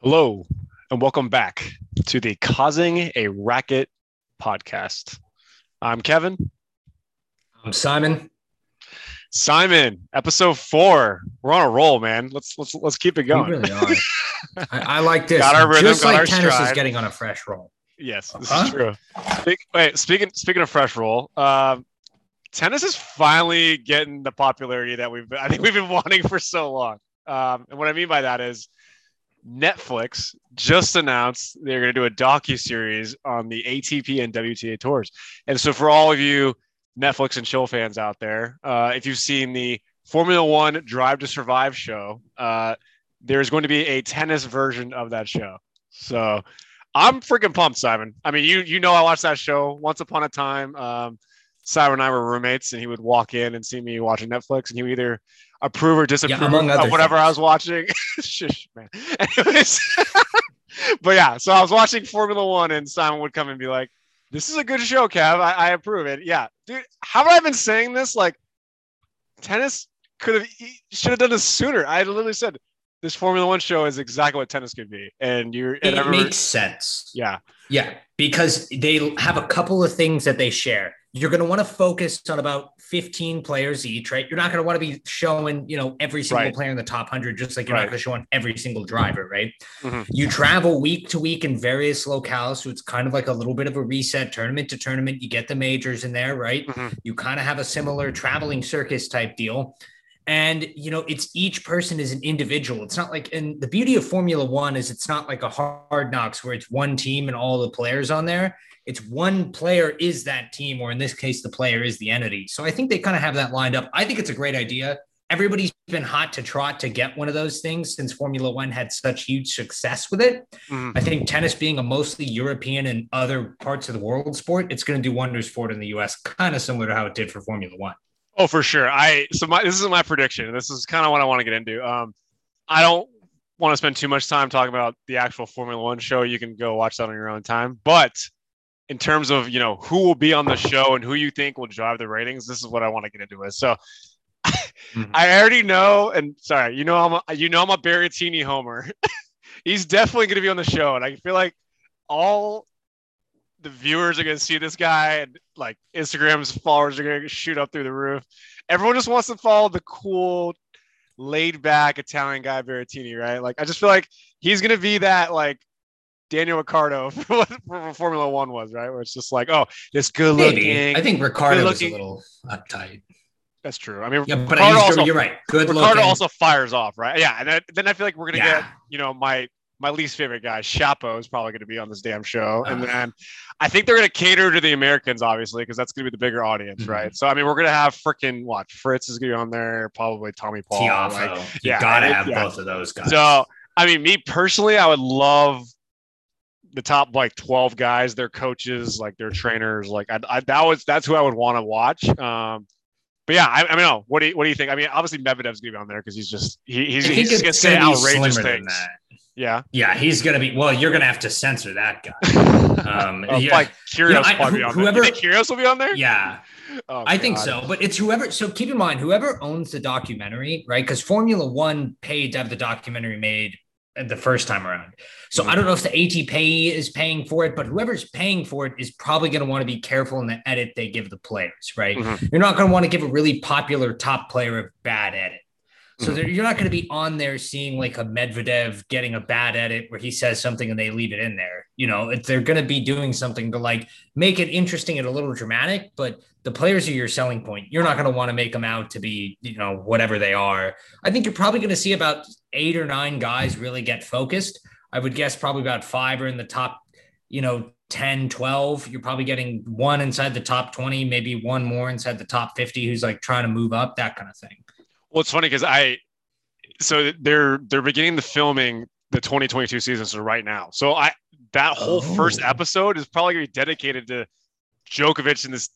Hello, and welcome back to the Causing a Racket podcast. I'm Kevin. I'm Simon. Simon, episode 4. We're on a roll, man. Let's keep it going. We really are. I like this. Got our rhythm, just got like our tennis stride. Is getting on a fresh roll. Yes, this is true. Speaking of fresh roll, tennis is finally getting the popularity that I think we've been wanting for so long. And what I mean by that is, Netflix just announced they're going to do a docuseries on the ATP and WTA tours. And so for all of you Netflix and chill fans out there, if you've seen the Formula One Drive to Survive show, there's going to be a tennis version of that show. So I'm freaking pumped, Simon. I mean, you know I watched that show once upon a time. Simon and I were roommates, and he would walk in and see me watching Netflix, and he would either approve or disapprove of whatever things I was watching. Shush, man. Anyways, but yeah, so I was watching Formula One, and Simon would come and be like, "This is a good show, Kev. I approve it." Yeah, dude. How have I been saying this? Like, tennis should have done this sooner. I literally said this Formula One show is exactly what tennis could be, and makes sense. Yeah, because they have a couple of things that they share. You're going to want to focus on about 15 players each, right? You're not going to want to be showing, every single player in the top 100, just like you're not going to show on every single driver, right? Mm-hmm. You travel week to week in various locales, so it's kind of like a little bit of a reset, tournament to tournament. You get the majors in there, right? Mm-hmm. You kind of have a similar traveling circus type deal. And, it's each person is an individual. It's not like, and the beauty of Formula One is it's not like a Hard Knocks where it's one team and all the players on there. It's one player is that team, or in this case, the player is the entity. So I think they kind of have that lined up. I think it's a great idea. Everybody's been hot to trot to get one of those things since Formula One had such huge success with it. Mm-hmm. I think tennis being a mostly European and other parts of the world sport, it's going to do wonders for it in the US, kind of similar to how it did for Formula One. Oh, for sure. This is my prediction. This is kind of what I want to get into. I don't want to spend too much time talking about the actual Formula One show. You can go watch that on your own time. But in terms of, who will be on the show and who you think will drive the ratings, this is what I want to get into with. So I already know, and sorry, I'm a Berrettini homer. He's definitely going to be on the show. And I feel like all the viewers are going to see this guy, and like Instagram's followers are going to shoot up through the roof. Everyone just wants to follow the cool laid back Italian guy, Berrettini. Right? Like, I just feel like he's going to be that, like Daniel Ricciardo for Formula One was, right? Where it's just like, oh, this good looking. I think Ricciardo was a little uptight. That's true. I mean, yeah, but you're right. Good Ricciardo looking. Also fires off. Right. Yeah. And then I feel like we're going to get, my least favorite guy, Shapo, is probably going to be on this damn show. And then I think they're going to cater to the Americans, obviously, because that's going to be the bigger audience, right? So, I mean, we're going to have Fritz is going to be on there, probably Tommy Paul. Tiafoe. You got to have both of those guys. So, I mean, me personally, I would love the top, 12 guys, their coaches, their trainers. That's who I would want to watch. But yeah, I mean, no, what do you think? I mean, obviously Medvedev's going to be on there because he's going to say outrageous things. Yeah, he's going to be. Well, you're going to have to censor that guy. Kyrgios probably on there. You think Kyrgios will be on there? Yeah, I think so. But it's whoever. So keep in mind, whoever owns the documentary, right? Because Formula One paid to have the documentary made the first time around. So I don't know if the ATP is paying for it, but whoever's paying for it is probably going to want to be careful in the edit they give the players, right? Mm-hmm. You're not going to want to give a really popular top player a bad edit. So you're not going to be on there seeing like a Medvedev getting a bad edit where he says something and they leave it in there. They're going to be doing something to make it interesting and a little dramatic, but the players are your selling point. You're not going to want to make them out to be, whatever they are. I think you're probably going to see about 8 or 9 guys really get focused. I would guess probably about 5 are in the top, 10, 12. You're probably getting 1 inside the top 20, maybe 1 more inside the top 50 who's trying to move up, that kind of thing. Well, it's funny because they're beginning the filming the 2022 season, so right now. So that whole first episode is probably going to be dedicated to Djokovic and this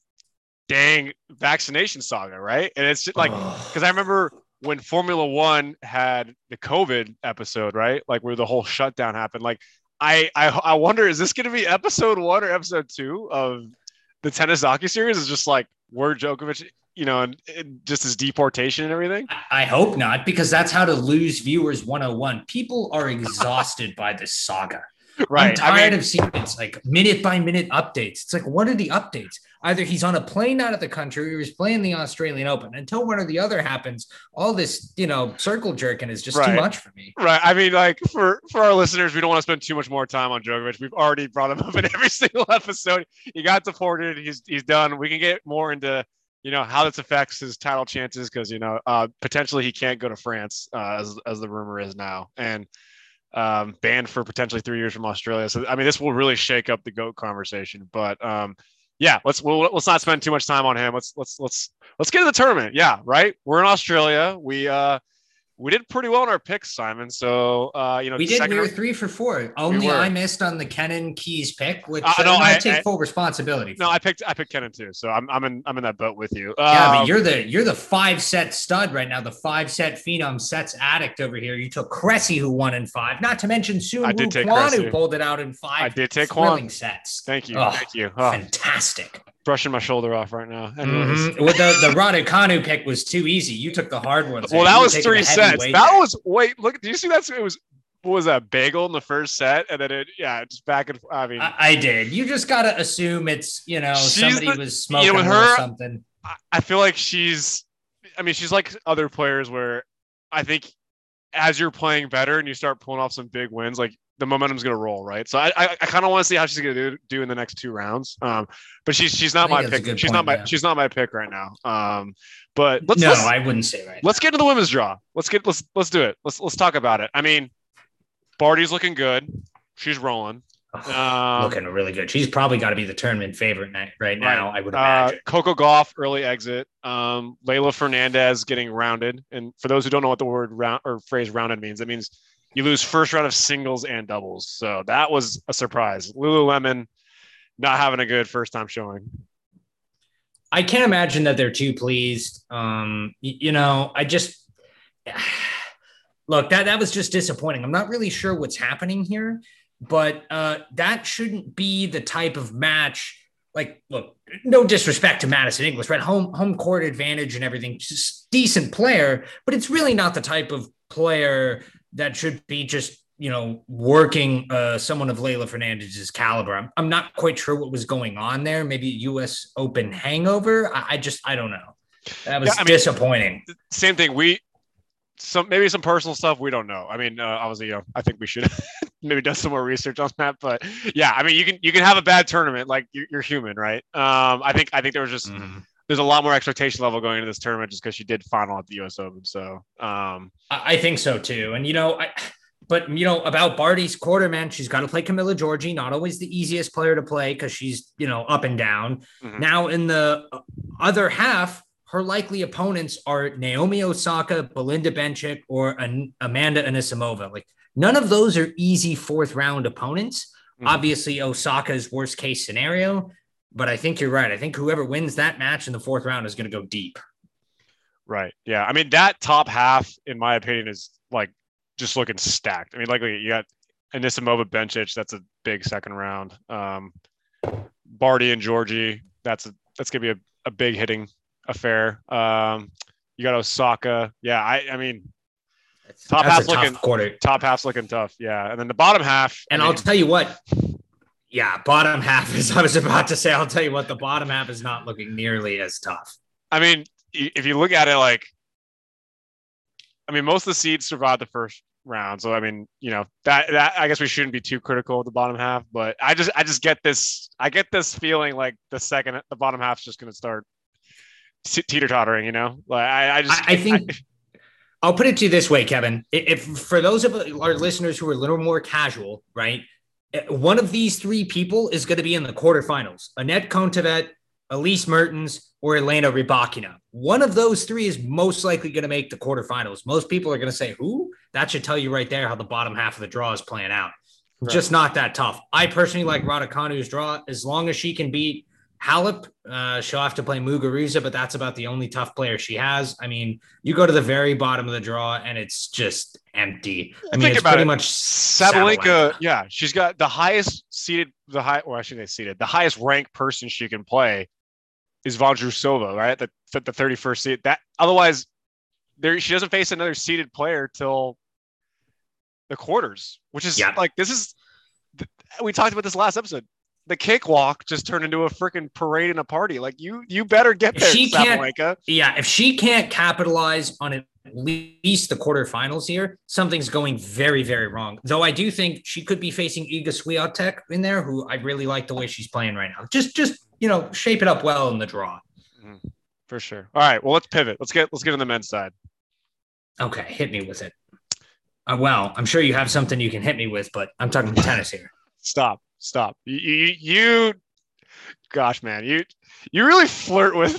dang vaccination saga, right? And it's just because I remember when Formula One had the COVID episode, right? Where the whole shutdown happened. I wonder, is this going to be episode 1 or episode 2 of the tennis docuseries? It's just were Djokovic, you know, and just his deportation and everything? I hope not, because that's how to lose viewers 101. People are exhausted by this saga. Right. I'm tired of seeing it's like minute by minute updates. It's like, what are the updates? Either he's on a plane out of the country or he's playing the Australian Open. Until one or the other happens, all this, you know, circle jerking is just too much for me. Right. I mean, like for our listeners, we don't want to spend too much more time on Djokovic. We've already brought him up in every single episode. He got deported. He's done. We can get more into, you know, how this affects his title chances because, you know, potentially he can't go to France as the rumor is now. And banned for potentially 3 years from Australia. So, I mean, this will really shake up the GOAT conversation, but yeah, let's not spend too much time on him. Let's get to the tournament. Yeah. Right. We're in Australia. We did pretty well in our picks, Simon. So, you know, we were 3 for 4. Only I missed on the Kenin Keys pick, which I take full responsibility for. No, I picked Kenin too. So I'm in that boat with you. Yeah, but you're the 5-set stud right now. The 5-set phenom, sets addict over here. You took Cressy, who won in 5. Not to mention Kwan, who pulled it out in 5. I did take Kwan. Sets. Thank you. Oh, thank you. Oh. Fantastic. Brushing my shoulder off right now. Mm-hmm. Well, the Raducanu pick was too easy. You took the hard one. So well, that was 3 sets. Look, do you see that? It was, what was that, bagel in the first set? And then just back and forth. I mean, I did. You just got to assume it's, you know, somebody was smoking, you know, with her, or something. I feel like she's like other players where I think as you're playing better and you start pulling off some big wins, like, the momentum's going to roll, right? So I kind of want to see how she's going to do in the next 2 rounds. But she's not my pick. She's not my pick right now. But I wouldn't say right. Let's get to the women's draw. Let's do it. Let's talk about it. I mean, Barty's looking good. She's rolling. Looking really good. She's probably got to be the tournament favorite right now. I would imagine. Coco Gauff early exit. Leylah Fernandez getting rounded. And for those who don't know what the word round or phrase rounded means, it means you lose first round of singles and doubles. So that was a surprise. Lululemon not having a good first time showing. I can't imagine that they're too pleased. You know, I just look, that was just disappointing. I'm not really sure what's happening here, but that shouldn't be the type of match. Like, look, no disrespect to Madison English, right? Home court advantage and everything. Just decent player, but it's really not the type of player that should be just, you know, working someone of Leylah Fernandez's caliber. I'm not quite sure what was going on there. Maybe U.S. Open hangover. I don't know. That was disappointing. Same thing. Maybe some personal stuff. We don't know. I mean, obviously, you know, I think we should maybe do some more research on that. But yeah, I mean, you can have a bad tournament. Like you're human, right? I think there was just there's a lot more expectation level going into this tournament just because she did final at the U.S. Open. So I think so too. And, you know, about Barty's quarter, man, she's got to play Camilla Giorgi, not always the easiest player to play because she's, you know, up and down. Mm-hmm. Now in the other half, her likely opponents are Naomi Osaka, Belinda Bencic, or Amanda Anisimova. Like none of those are easy fourth round opponents. Mm-hmm. Obviously Osaka's worst case scenario. But I think you're right. I think whoever wins that match in the fourth round is going to go deep. Right. Yeah. I mean, that top half, in my opinion, is like just looking stacked. I mean, like you got Anisimova, Bencic. That's a big second round. Barty and Georgie. That's going to be a big hitting affair. You got Osaka. Yeah. I mean, top half's looking tough. Yeah. And then the bottom half. And I'll tell you what. Yeah, bottom half is, I was about to say, I'll tell you what, the bottom half is not looking nearly as tough. I mean, if you look at it, like, I mean, most of the seeds survived the first round. So, I mean, you know, that I guess we shouldn't be too critical of the bottom half, but I just get this feeling like the bottom half's just going to start teeter-tottering, you know, like I'll put it to you this way, Kevin, if for those of our listeners who are a little more casual, right? One of these 3 people is going to be in the quarterfinals. Anett Kontaveit, Elise Mertens, or Elena Rybakina. One of those 3 is most likely going to make the quarterfinals. Most people are going to say, who? That should tell you right there how the bottom half of the draw is playing out. Right. Just not that tough. I personally like Raducanu's draw. As long as she can beat Halep, she'll have to play Muguruza, but that's about the only tough player she has. I mean, you go to the very bottom of the draw and it's just empty. I mean, it's pretty much Sabalenka. Yeah, she's got the highest ranked person she can play is Vondrousova, right? The 31st seed. That otherwise, she doesn't face another seeded player till the quarters, which is like this is. We talked about this last episode. The cakewalk just turned into a freaking parade and a party. Like you better get there, Sabalenka. Yeah, if she can't capitalize on at least the quarterfinals here, something's going very, very wrong. Though I do think she could be facing Iga Swiatek in there, who I really like the way she's playing right now. Just shape it up well in the draw. For sure. All right. Well, let's pivot. Let's get on the men's side. Okay, hit me with it. Well, I'm sure you have something you can hit me with, but I'm talking tennis here. Stop. You gosh, man, you really flirt with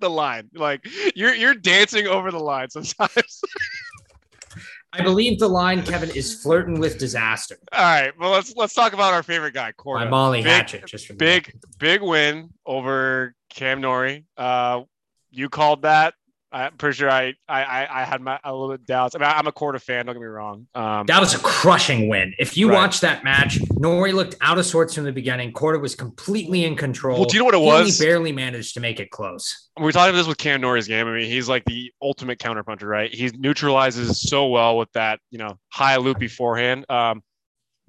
the line. Like you're dancing over the line sometimes. I believe the line, Kevin, is flirting with disaster. All right. Well, let's talk about our favorite guy, Korda. My Molly Hatchet. Big win over Cam Norrie. You called that. I'm pretty sure I had a little bit of doubts. I mean, I'm a Korda fan. Don't get me wrong. That was a crushing win. If you watched that match, Norrie looked out of sorts from the beginning. Korda was completely in control. Well, do you know what it was? He barely managed to make it close. We were talking about this with Cam Norrie's game. I mean, he's like the ultimate counterpuncher, right? He neutralizes so well with that, high loopy forehand. But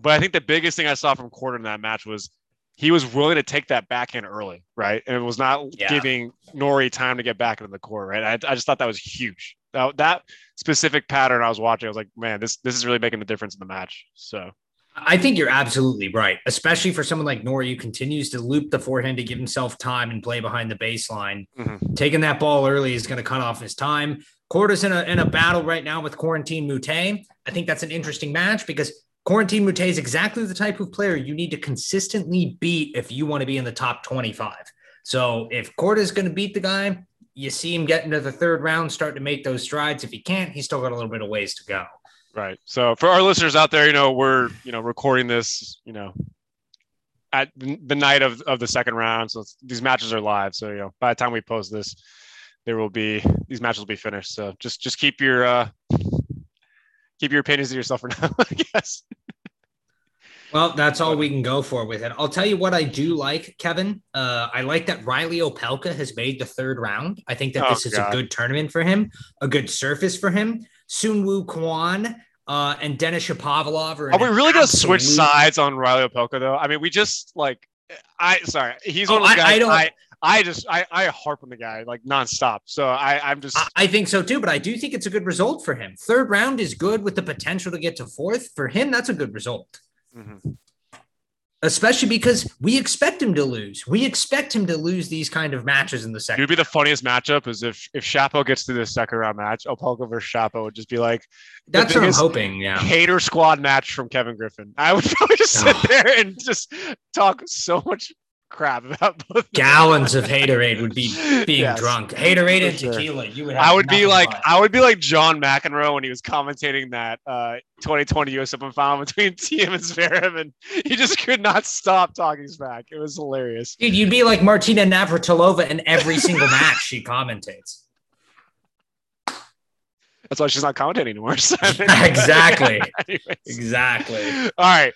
I think the biggest thing I saw from Korda in that match was he was willing to take that backhand early, right? And it was not giving Norrie time to get back into the court, right? I just thought that was huge. That specific pattern I was watching, I was like, man, this is really making the difference in the match. So I think you're absolutely right, especially for someone like Norrie who continues to loop the forehand to give himself time and play behind the baseline. Mm-hmm. Taking that ball early is going to cut off his time. Korda's in a battle right now with Corentin Moutet. I think that's an interesting match because Corentin Moutet is exactly the type of player you need to consistently beat if you want to be in the top 25. So if Korda is going to beat the guy, you see him getting to the third round, starting to make those strides. If he can't, he's still got a little bit of ways to go. Right. So for our listeners out there, we're, recording this, at the night of the second round. So these matches are live. So, by the time we post this, these matches will be finished. So just keep your, keep your opinions to yourself for now, I guess. Well, that's all we can go for with it. I'll tell you what I do like, Kevin. I like that Riley Opelka has made the third round. I think that this is a good tournament for him, a good surface for him. Sunwoo Kwon and Denis Shapovalov. Are we really going to switch sides on Riley Opelka, though? I mean, we just, he's one of the guys I harp on the guy like nonstop. So I'm just. I think so too, but I do think it's a good result for him. Third round is good with the potential to get to fourth. For him, that's a good result. Mm-hmm. Especially because we expect him to lose. We expect him to lose these kind of matches in the second. It would be the funniest matchup is if Shapo gets to the second round match, Opelka versus Shapo would just be like. That's what I'm hoping. Yeah. Hater squad match from Kevin Griffin. I would probably just sit there and just talk so much crap about both gallons of Haterade would be being drunk. Haterade and tequila. You would. I would be like John McEnroe when he was commentating that 2020 U.S. Open final between Thiem and Zverev, and he just could not stop talking smack. It was hilarious. Dude, you'd be like Martina Navratilova in every single match she commentates. That's why she's not commentating anymore. Exactly. Exactly. All right.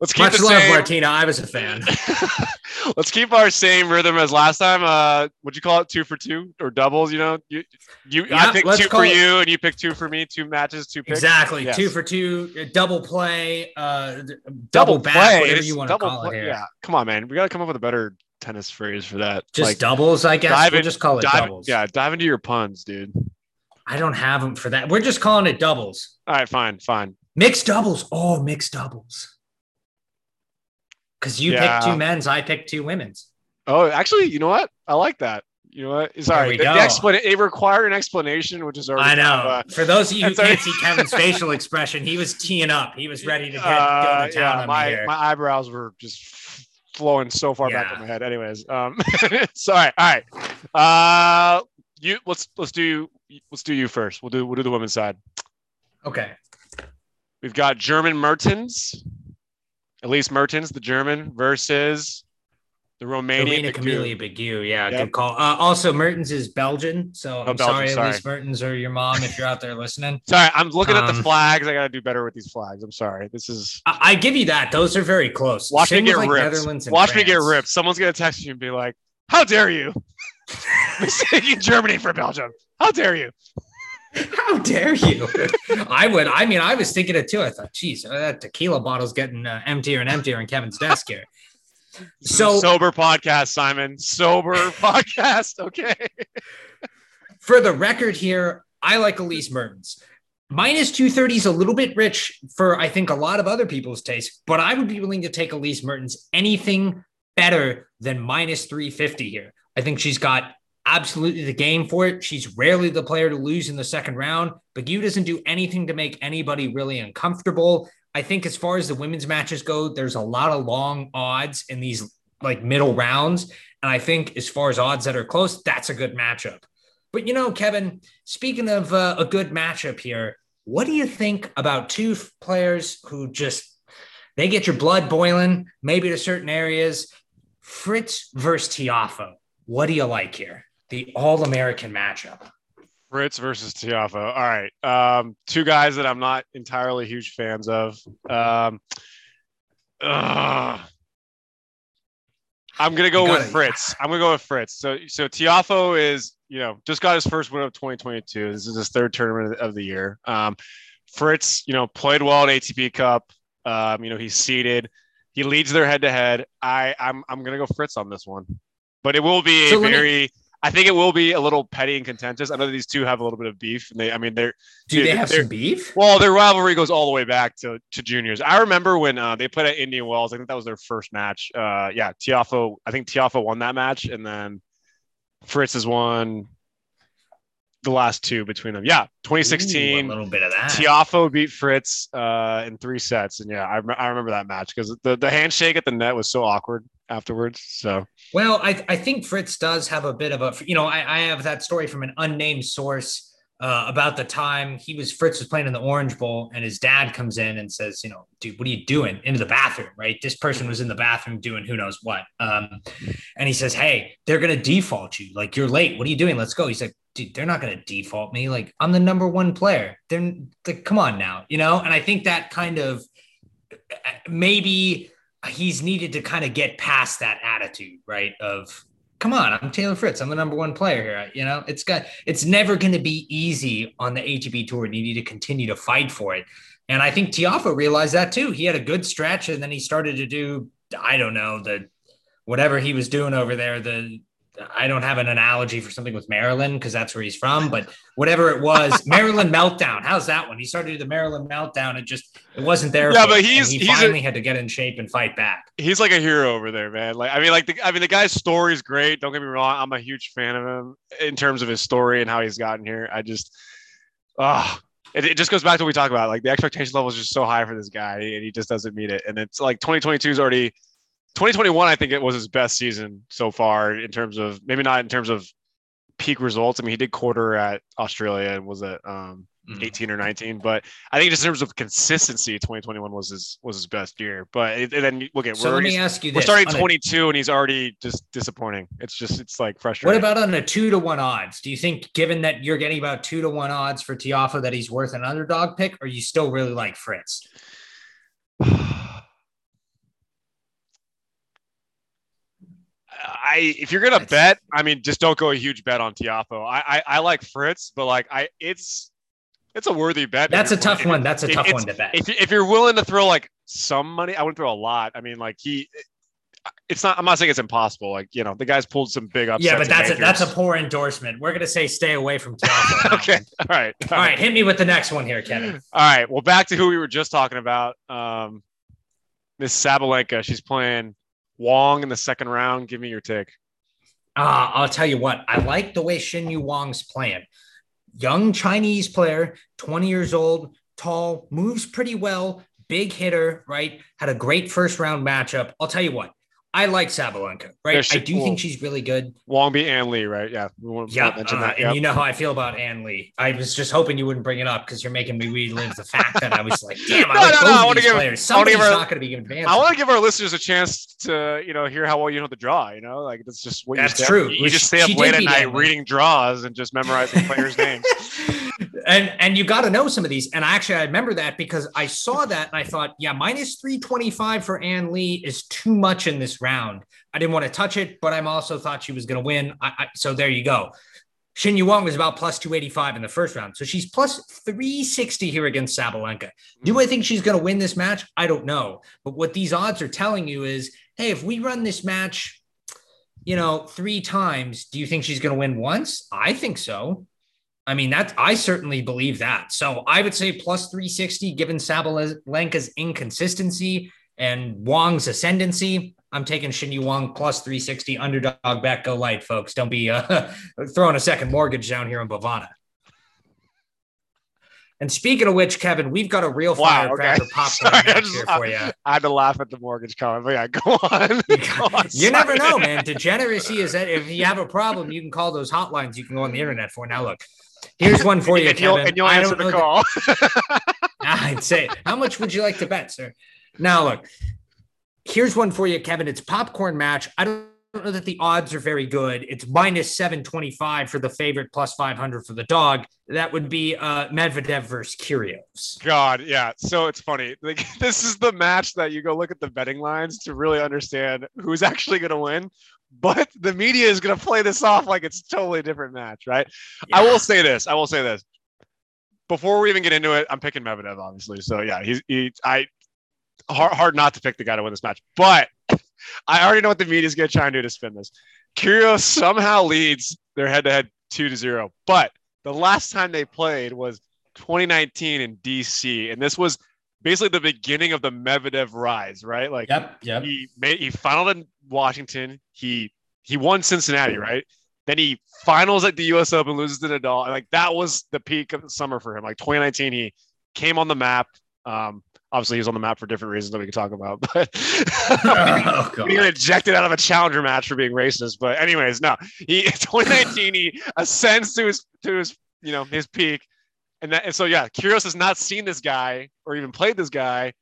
Let's keep much love, Martina. I was a fan. Let's keep our same rhythm as last time. Would you call it 2 for 2 or doubles? I picked 2 for you and you picked 2 for me. 2 matches, 2 picks. Exactly. Yes. 2 for 2, double play, double back, whatever you want to call it. Yeah. Come on, man. We got to come up with a better tennis phrase for that. Just doubles, I guess. We'll just call it doubles. Yeah. Dive into your puns, dude. I don't have them for that. We're just calling it doubles. All right, fine. Mixed doubles. Oh, mixed doubles. Because you picked 2 men's, I picked 2 women's. Oh, actually, you know what? I like that. You know what? Sorry. It required an explanation, which is already. I know. For those of you who can't see Kevin's facial expression, he was teeing up. He was ready to go to town. My eyebrows were just flowing so far back in my head. Anyways, sorry. All right. Let's do you first. We'll do the women's side. Okay. We've got Elise Mertens, the German, versus the Romanian Camilla Bigiu. Yeah, yep. Good call. Also, Mertens is Belgian, so I'm sorry, Elise Mertens or your mom if you're out there listening. Sorry, I'm looking at the flags. I gotta do better with these flags. I'm sorry. This is. I give you that. Those are very close. Watch me get ripped. Someone's gonna text you and be like, How dare you? Mistaking Germany for Belgium. How dare you? How dare you? I was thinking it too. I thought, geez, that tequila bottle's getting emptier and emptier in Kevin's desk here. So sober podcast, Simon. Sober podcast. Okay. For the record here, I like Elise Mertens. Minus 230 is a little bit rich for, I think, a lot of other people's taste, but I would be willing to take Elise Mertens anything better than minus 350 here. I think she's got absolutely the game for it. She's rarely the player to lose in the second round. Bagu doesn't do anything to make anybody really uncomfortable. I think as far as the women's matches go, there's a lot of long odds in these like middle rounds. And I think as far as odds that are close, that's a good matchup. But, you know, Kevin, speaking of a good matchup here, what do you think about two players who just, they get your blood boiling, maybe to certain areas? Fritz versus Tiafoe. What do you like here? The all-American matchup. Fritz versus Tiafoe. All right. Two guys that I'm not entirely huge fans of. I'm going to go with Fritz. So Tiafoe is, you know, just got his first win of 2022. This is his third tournament of the year. Fritz, you know, played well at ATP Cup. You know, he's seeded. He leads their head-to-head. I'm going to go Fritz on this one. But it will be I think it will be a little petty and contentious. I know these two have a little bit of beef. And do they have some beef? Well, their rivalry goes all the way back to juniors. I remember when they played at Indian Wells. I think that was their first match. Tiafoe. I think Tiafoe won that match, and then Fritz has won the last two between them. Yeah, 2016. Ooh, a little bit of that. Tiafoe beat Fritz in 3 sets, and yeah, I remember that match because the handshake at the net was so awkward afterwards. So well, I think Fritz does have a bit of a, you know, I have that story from an unnamed source about the time Fritz was playing in the Orange Bowl, and his dad comes in and says, you know, dude, what are you doing? Into the bathroom, right? This person was in the bathroom doing who knows what. And he says, hey, they're gonna default you. Like, you're late. What are you doing? Let's go. He's like, dude, they're not gonna default me. Like, I'm the number one player. They're like, come on now, you know. And I think that kind of maybe he's needed to kind of get past that attitude, right? Of, come on, I'm Taylor Fritz. I'm the number one player here. You know, it's never going to be easy on the ATP tour. And you need to continue to fight for it. And I think Tiafoe realized that too. He had a good stretch, and then he started to do, I don't know, whatever he was doing over there. I don't have an analogy for something with Maryland, because that's where he's from, but whatever it was, Maryland meltdown. How's that one? He started to do the Maryland meltdown. It wasn't there. Yeah, but he finally had to get in shape and fight back. He's like a hero over there, man. The guy's story is great. Don't get me wrong. I'm a huge fan of him in terms of his story and how he's gotten here. It just goes back to what we talk about. Like, the expectation level is just so high for this guy, and he just doesn't meet it. And it's like 2022 is already 2021, I think it was his best season so far in terms of, maybe not in terms of peak results. I mean, he did quarter at Australia and was at 18 or 19, but I think just in terms of consistency, 2021 was his best year. But then look at, let me ask you this. We're starting 22 and he's already just disappointing. It's like frustrating. What about on a 2-to-1 odds? Do you think, given that you're getting about 2-to-1 odds for Tiafoe, that he's worth an underdog pick, or you still really like Fritz? If you're gonna bet, I mean, just don't go a huge bet on Tiafoe. I like Fritz, but like it's a worthy bet. That's a tough one. That's a tough one to bet. If you're willing to throw like some money, I wouldn't throw a lot. I mean, like I'm not saying it's impossible. Like, you know, the guy's pulled some big upsets. Yeah, but that's a poor endorsement. We're gonna say stay away from Tiafoe. Okay, all right. Hit me with the next one here, Kevin. All right. Well, back to who we were just talking about. Miss Sabalenka. She's playing Wong in the second round. Give me your take. I'll tell you what. I like the way Xinyu Wong's playing. Young Chinese player, 20 years old, tall, moves pretty well, big hitter, right? Had a great first round matchup. I'll tell you what. I like Sabalenka, right? Yeah, I think she's really good. Wong beat Ann Li, right? Yeah. We won't mention that. Yep. And you know how I feel about Ann Li. I was just hoping you wouldn't bring it up because you're making me relive the fact that I was like, damn, I want to give players. Somebody's not going to be advanced. I want to give our listeners a chance to, you know, hear how well you know the draw, you know? Like, that's just what you do. That's true. You just stay up late at night reading draws and just memorizing players' names. And you got to know some of these. And actually, I remember that because I saw that and I thought, yeah, minus 325 for Ann Li is too much in this round. I didn't want to touch it, but I also thought she was going to win. So there you go. Xinyu Wong was about plus 285 in the first round. So she's plus 360 here against Sabalenka. Do I think she's going to win this match? I don't know. But what these odds are telling you is, hey, if we run this match, you know, three times, do you think she's going to win once? I think so. I mean, I certainly believe that. So I would say plus 360, given Sabalenka's inconsistency and Wong's ascendancy. I'm taking Xinyu Wong plus 360 underdog back. Go light, folks. Don't be throwing a second mortgage down here in Bovada. And speaking of which, Kevin, we've got a real firecracker popcorn here for you. I had to laugh at the mortgage comment, but yeah, go on. You never know, man. Degeneracy is that if you have a problem, you can call those hotlines you can go on the internet for. Now, look, here's one for you, Kevin. You'll answer the call. I'd say, how much would you like to bet, sir? Now, look. Here's one for you, Kevin. It's popcorn match. I don't know that the odds are very good. It's minus 725 for the favorite, plus 500 for the dog. That would be Medvedev versus Kyrgios. God, yeah. So it's funny. Like, this is the match that you go look at the betting lines to really understand who's actually going to win. But the media is going to play this off like it's a totally different match, right? Yeah. I will say this. Before we even get into it, I'm picking Medvedev, obviously. So, yeah, Hard not to pick the guy to win this match, but I already know what the media is going to try and do to spin this. Kyrgios somehow leads their head-to-head 2-0, but the last time they played was 2019 in DC, and this was basically the beginning of the Medvedev rise, right? Like, yep. He finaled in Washington, he won Cincinnati, right? Then he finals at the U.S. Open, loses to Nadal, and like that was the peak of the summer for him. Like 2019, he came on the map. Obviously, he's on the map for different reasons that we can talk about, but he got ejected out of a challenger match for being racist. But anyways, no, in 2019, he ascends to his his peak, and so yeah, Kyrgios has not seen this guy or even played this guy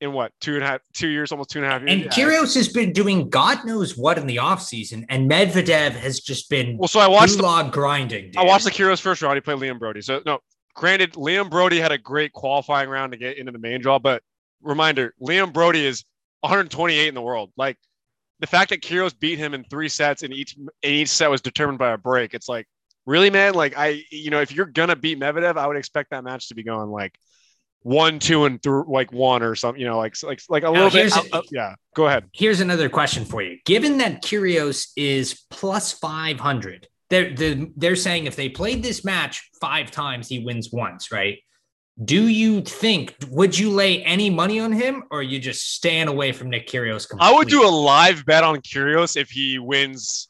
in what, 2.5 years, almost 2.5 years. And yeah. Kyrgios has been doing God knows what in the offseason, and Medvedev has just been so I watched log grinding. Dude. I watched the Kyrgios first round. He played Liam Brody, so no. Granted, Liam Brody had a great qualifying round to get into the main draw, but reminder, Liam Brody is 128 in the world. Like, the fact that Kyrgios beat him in three sets and each set was determined by a break. It's like, really, man? Like, if you're going to beat Medvedev, I would expect that match to be going like 1-2 and through like one or something, yeah, go ahead. Here's another question for you. Given that Kyrgios is plus 500, They're saying if they played this match five times, he wins once, right? Do you think, would you lay any money on him, or are you just staying away from Nick Kyrgios completely? I would do a live bet on Kyrgios if he wins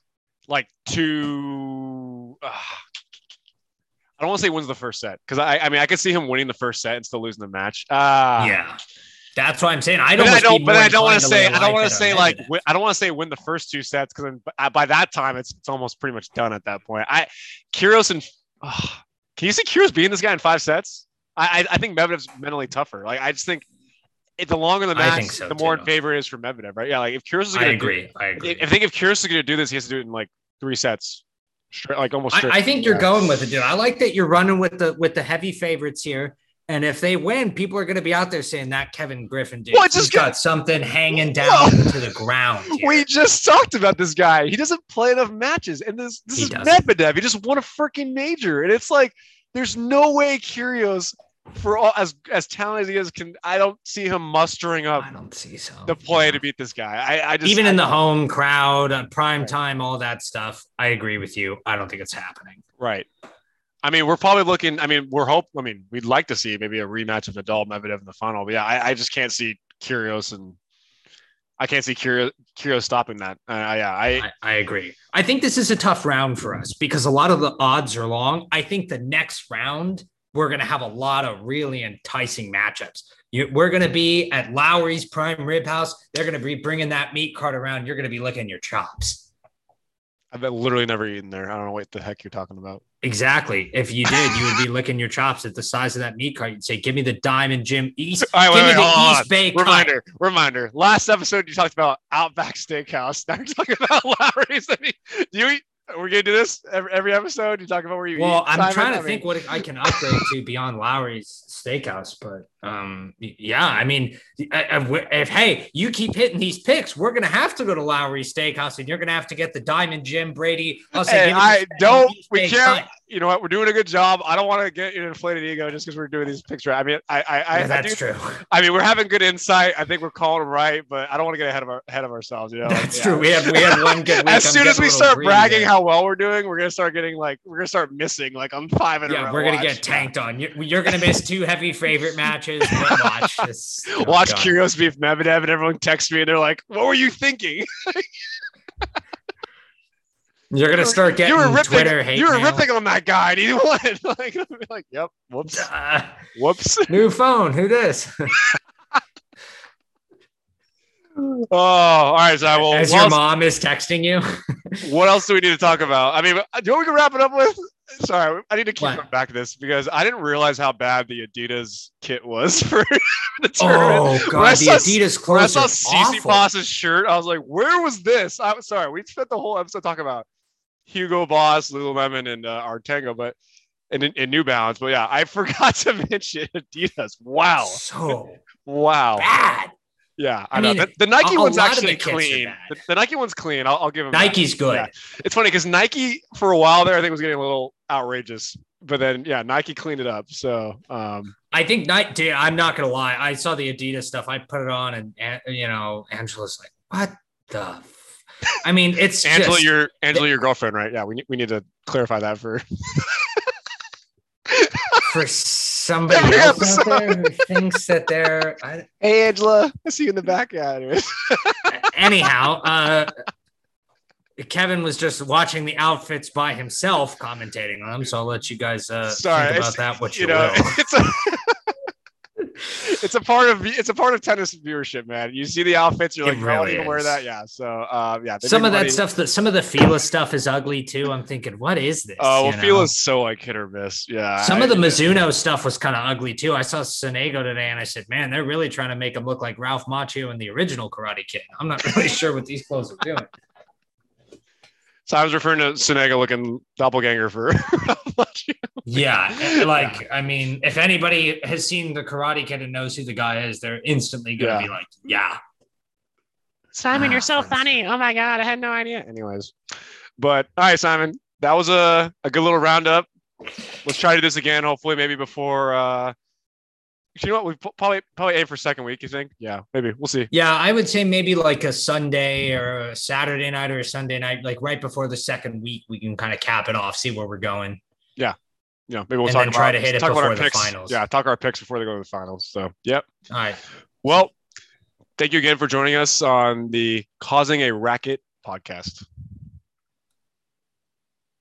like two. I don't want to say wins the first set, because I mean, I could see him winning the first set and still losing the match. Yeah. That's what I'm saying. I don't want to say win the first two sets, because by that time it's almost pretty much done at that point. Can you see Kyrgios beating this guy in five sets? I think Medvedev's mentally tougher. Like, I just think the longer the match, the more in favor it is for Medvedev, right? Yeah, like if Kyrgios is going to I agree. I think if Kyrgios is going to do this, he has to do it in like three sets. Straight. I think you're going with it, dude. I like that you're running with the heavy favorites here. And if they win, people are going to be out there saying that Kevin Griffin did. He's got something hanging down to the ground here. We just talked about this guy. He doesn't play enough matches. And this is Medvedev. He just won a freaking major. And it's like, there's no way Kyrgios, for all as talented as he is, I don't see him mustering up. I don't see the play to beat this guy. Even in the home crowd, prime time, all that stuff. I agree with you. I don't think it's happening. Right. I mean, we're probably looking. I mean, we'd like to see maybe a rematch of Nadal Medvedev in the final. But yeah, I just can't see Kyrgios, and I can't see Kyrgios stopping that. I agree. I think this is a tough round for us because a lot of the odds are long. I think the next round we're going to have a lot of really enticing matchups. We're going to be at Lowry's Prime Rib House. They're going to be bringing that meat cart around. You're going to be licking your chops. I've literally never eaten there. I don't know what the heck you're talking about. Exactly. If you did, you would be licking your chops at the size of that meat cart. You'd say, "Give me the Diamond Jim East." East Bay. Reminder. Last episode you talked about Outback Steakhouse. Now you're talking about Lowry's. I mean, do you eat? We're going to do this every episode. You talk about where you eat. Well, I'm trying to think what I can upgrade to beyond Lowry's Steakhouse. But, yeah, I mean, if, hey, you keep hitting these picks, we're going to have to go to Lowry's Steakhouse, and you're going to have to get the Diamond Jim Brady. We can't. You know what? We're doing a good job. I don't want to get an inflated ego just because we're doing these picks right. I mean, that's true. I mean, we're having good insight. I think we're calling them right, but I don't want to get ahead of ourselves. You know, that's true. We have one good week. As soon as we start bragging how well we're doing, we're gonna start getting missing. Like I'm 5 in a row. Yeah, we're gonna get tanked on. You're gonna miss 2 heavy favorite matches. Watch this. Watch Kyrgios beef Medvedev, and everyone texts me and they're like, "What were you thinking?" You're going to start getting Twitter hate. You were ripping on that guy. And he won. Like, yep. Whoops. New phone. Who this? All right. So your mom is texting you. What else do we need to talk about? I mean, do you want me to wrap it up with? Sorry, I need to keep going back to this because I didn't realize how bad the Adidas kit was for the tournament. Oh, God, the Adidas clothes are awful. When I saw Cece Boss's shirt, I was like, where was this? I'm sorry, we spent the whole episode talking about Hugo Boss, Lululemon, and Artengo, but and New Balance. But yeah, I forgot to mention Adidas. Wow. So bad. Yeah, I know. The Nike one's actually clean. The Nike one's clean. I'll give them Nike's that. Good. Yeah. It's funny because Nike, for a while there, I think was getting a little outrageous. But then, yeah, Nike cleaned it up. So I think Nike, I'm not going to lie. I saw the Adidas stuff. I put it on and Angela's like, what the I mean, it's Angela, just... Angela, your girlfriend, right? Yeah, we need to clarify that for... For somebody else out there who thinks that they're... Hey, Angela, I see you in the back. Yeah, anyways. Anyhow, Kevin was just watching the outfits by himself, commentating on them, so I'll let you guys think about that, what you will. It's a part of tennis viewership, man. You see the outfits, you're like, really you wear that, yeah. So, yeah. Some of that stuff, some of the Fila stuff is ugly too. I'm thinking, what is this? Oh, well, Fila's so like hit or miss, yeah. Some of the Mizuno stuff was kind of ugly too. I saw Sonego today, and I said, man, they're really trying to make him look like Ralph Macchio in the original Karate Kid. I'm not really sure what these clothes are doing. So I was referring to Sonego looking doppelganger for Ralph Macchio. Yeah, I mean, if anybody has seen the Karate Kid and knows who the guy is, they're instantly going to be like, yeah. Simon, you're so funny. Oh, my God, I had no idea. Anyways, but all right, Simon, that was a good little roundup. Let's try to do this again, hopefully, maybe before you know what? We probably aim for second week, you think? Yeah, maybe. We'll see. Yeah, I would say maybe like a Sunday or a Saturday night or a Sunday night, like right before the second week, we can kind of cap it off, see where we're going. Yeah. Yeah, maybe we'll talk about the finals. Yeah, talk our picks before they go to the finals. So, yep. All right. Well, thank you again for joining us on the Causing a Racket podcast.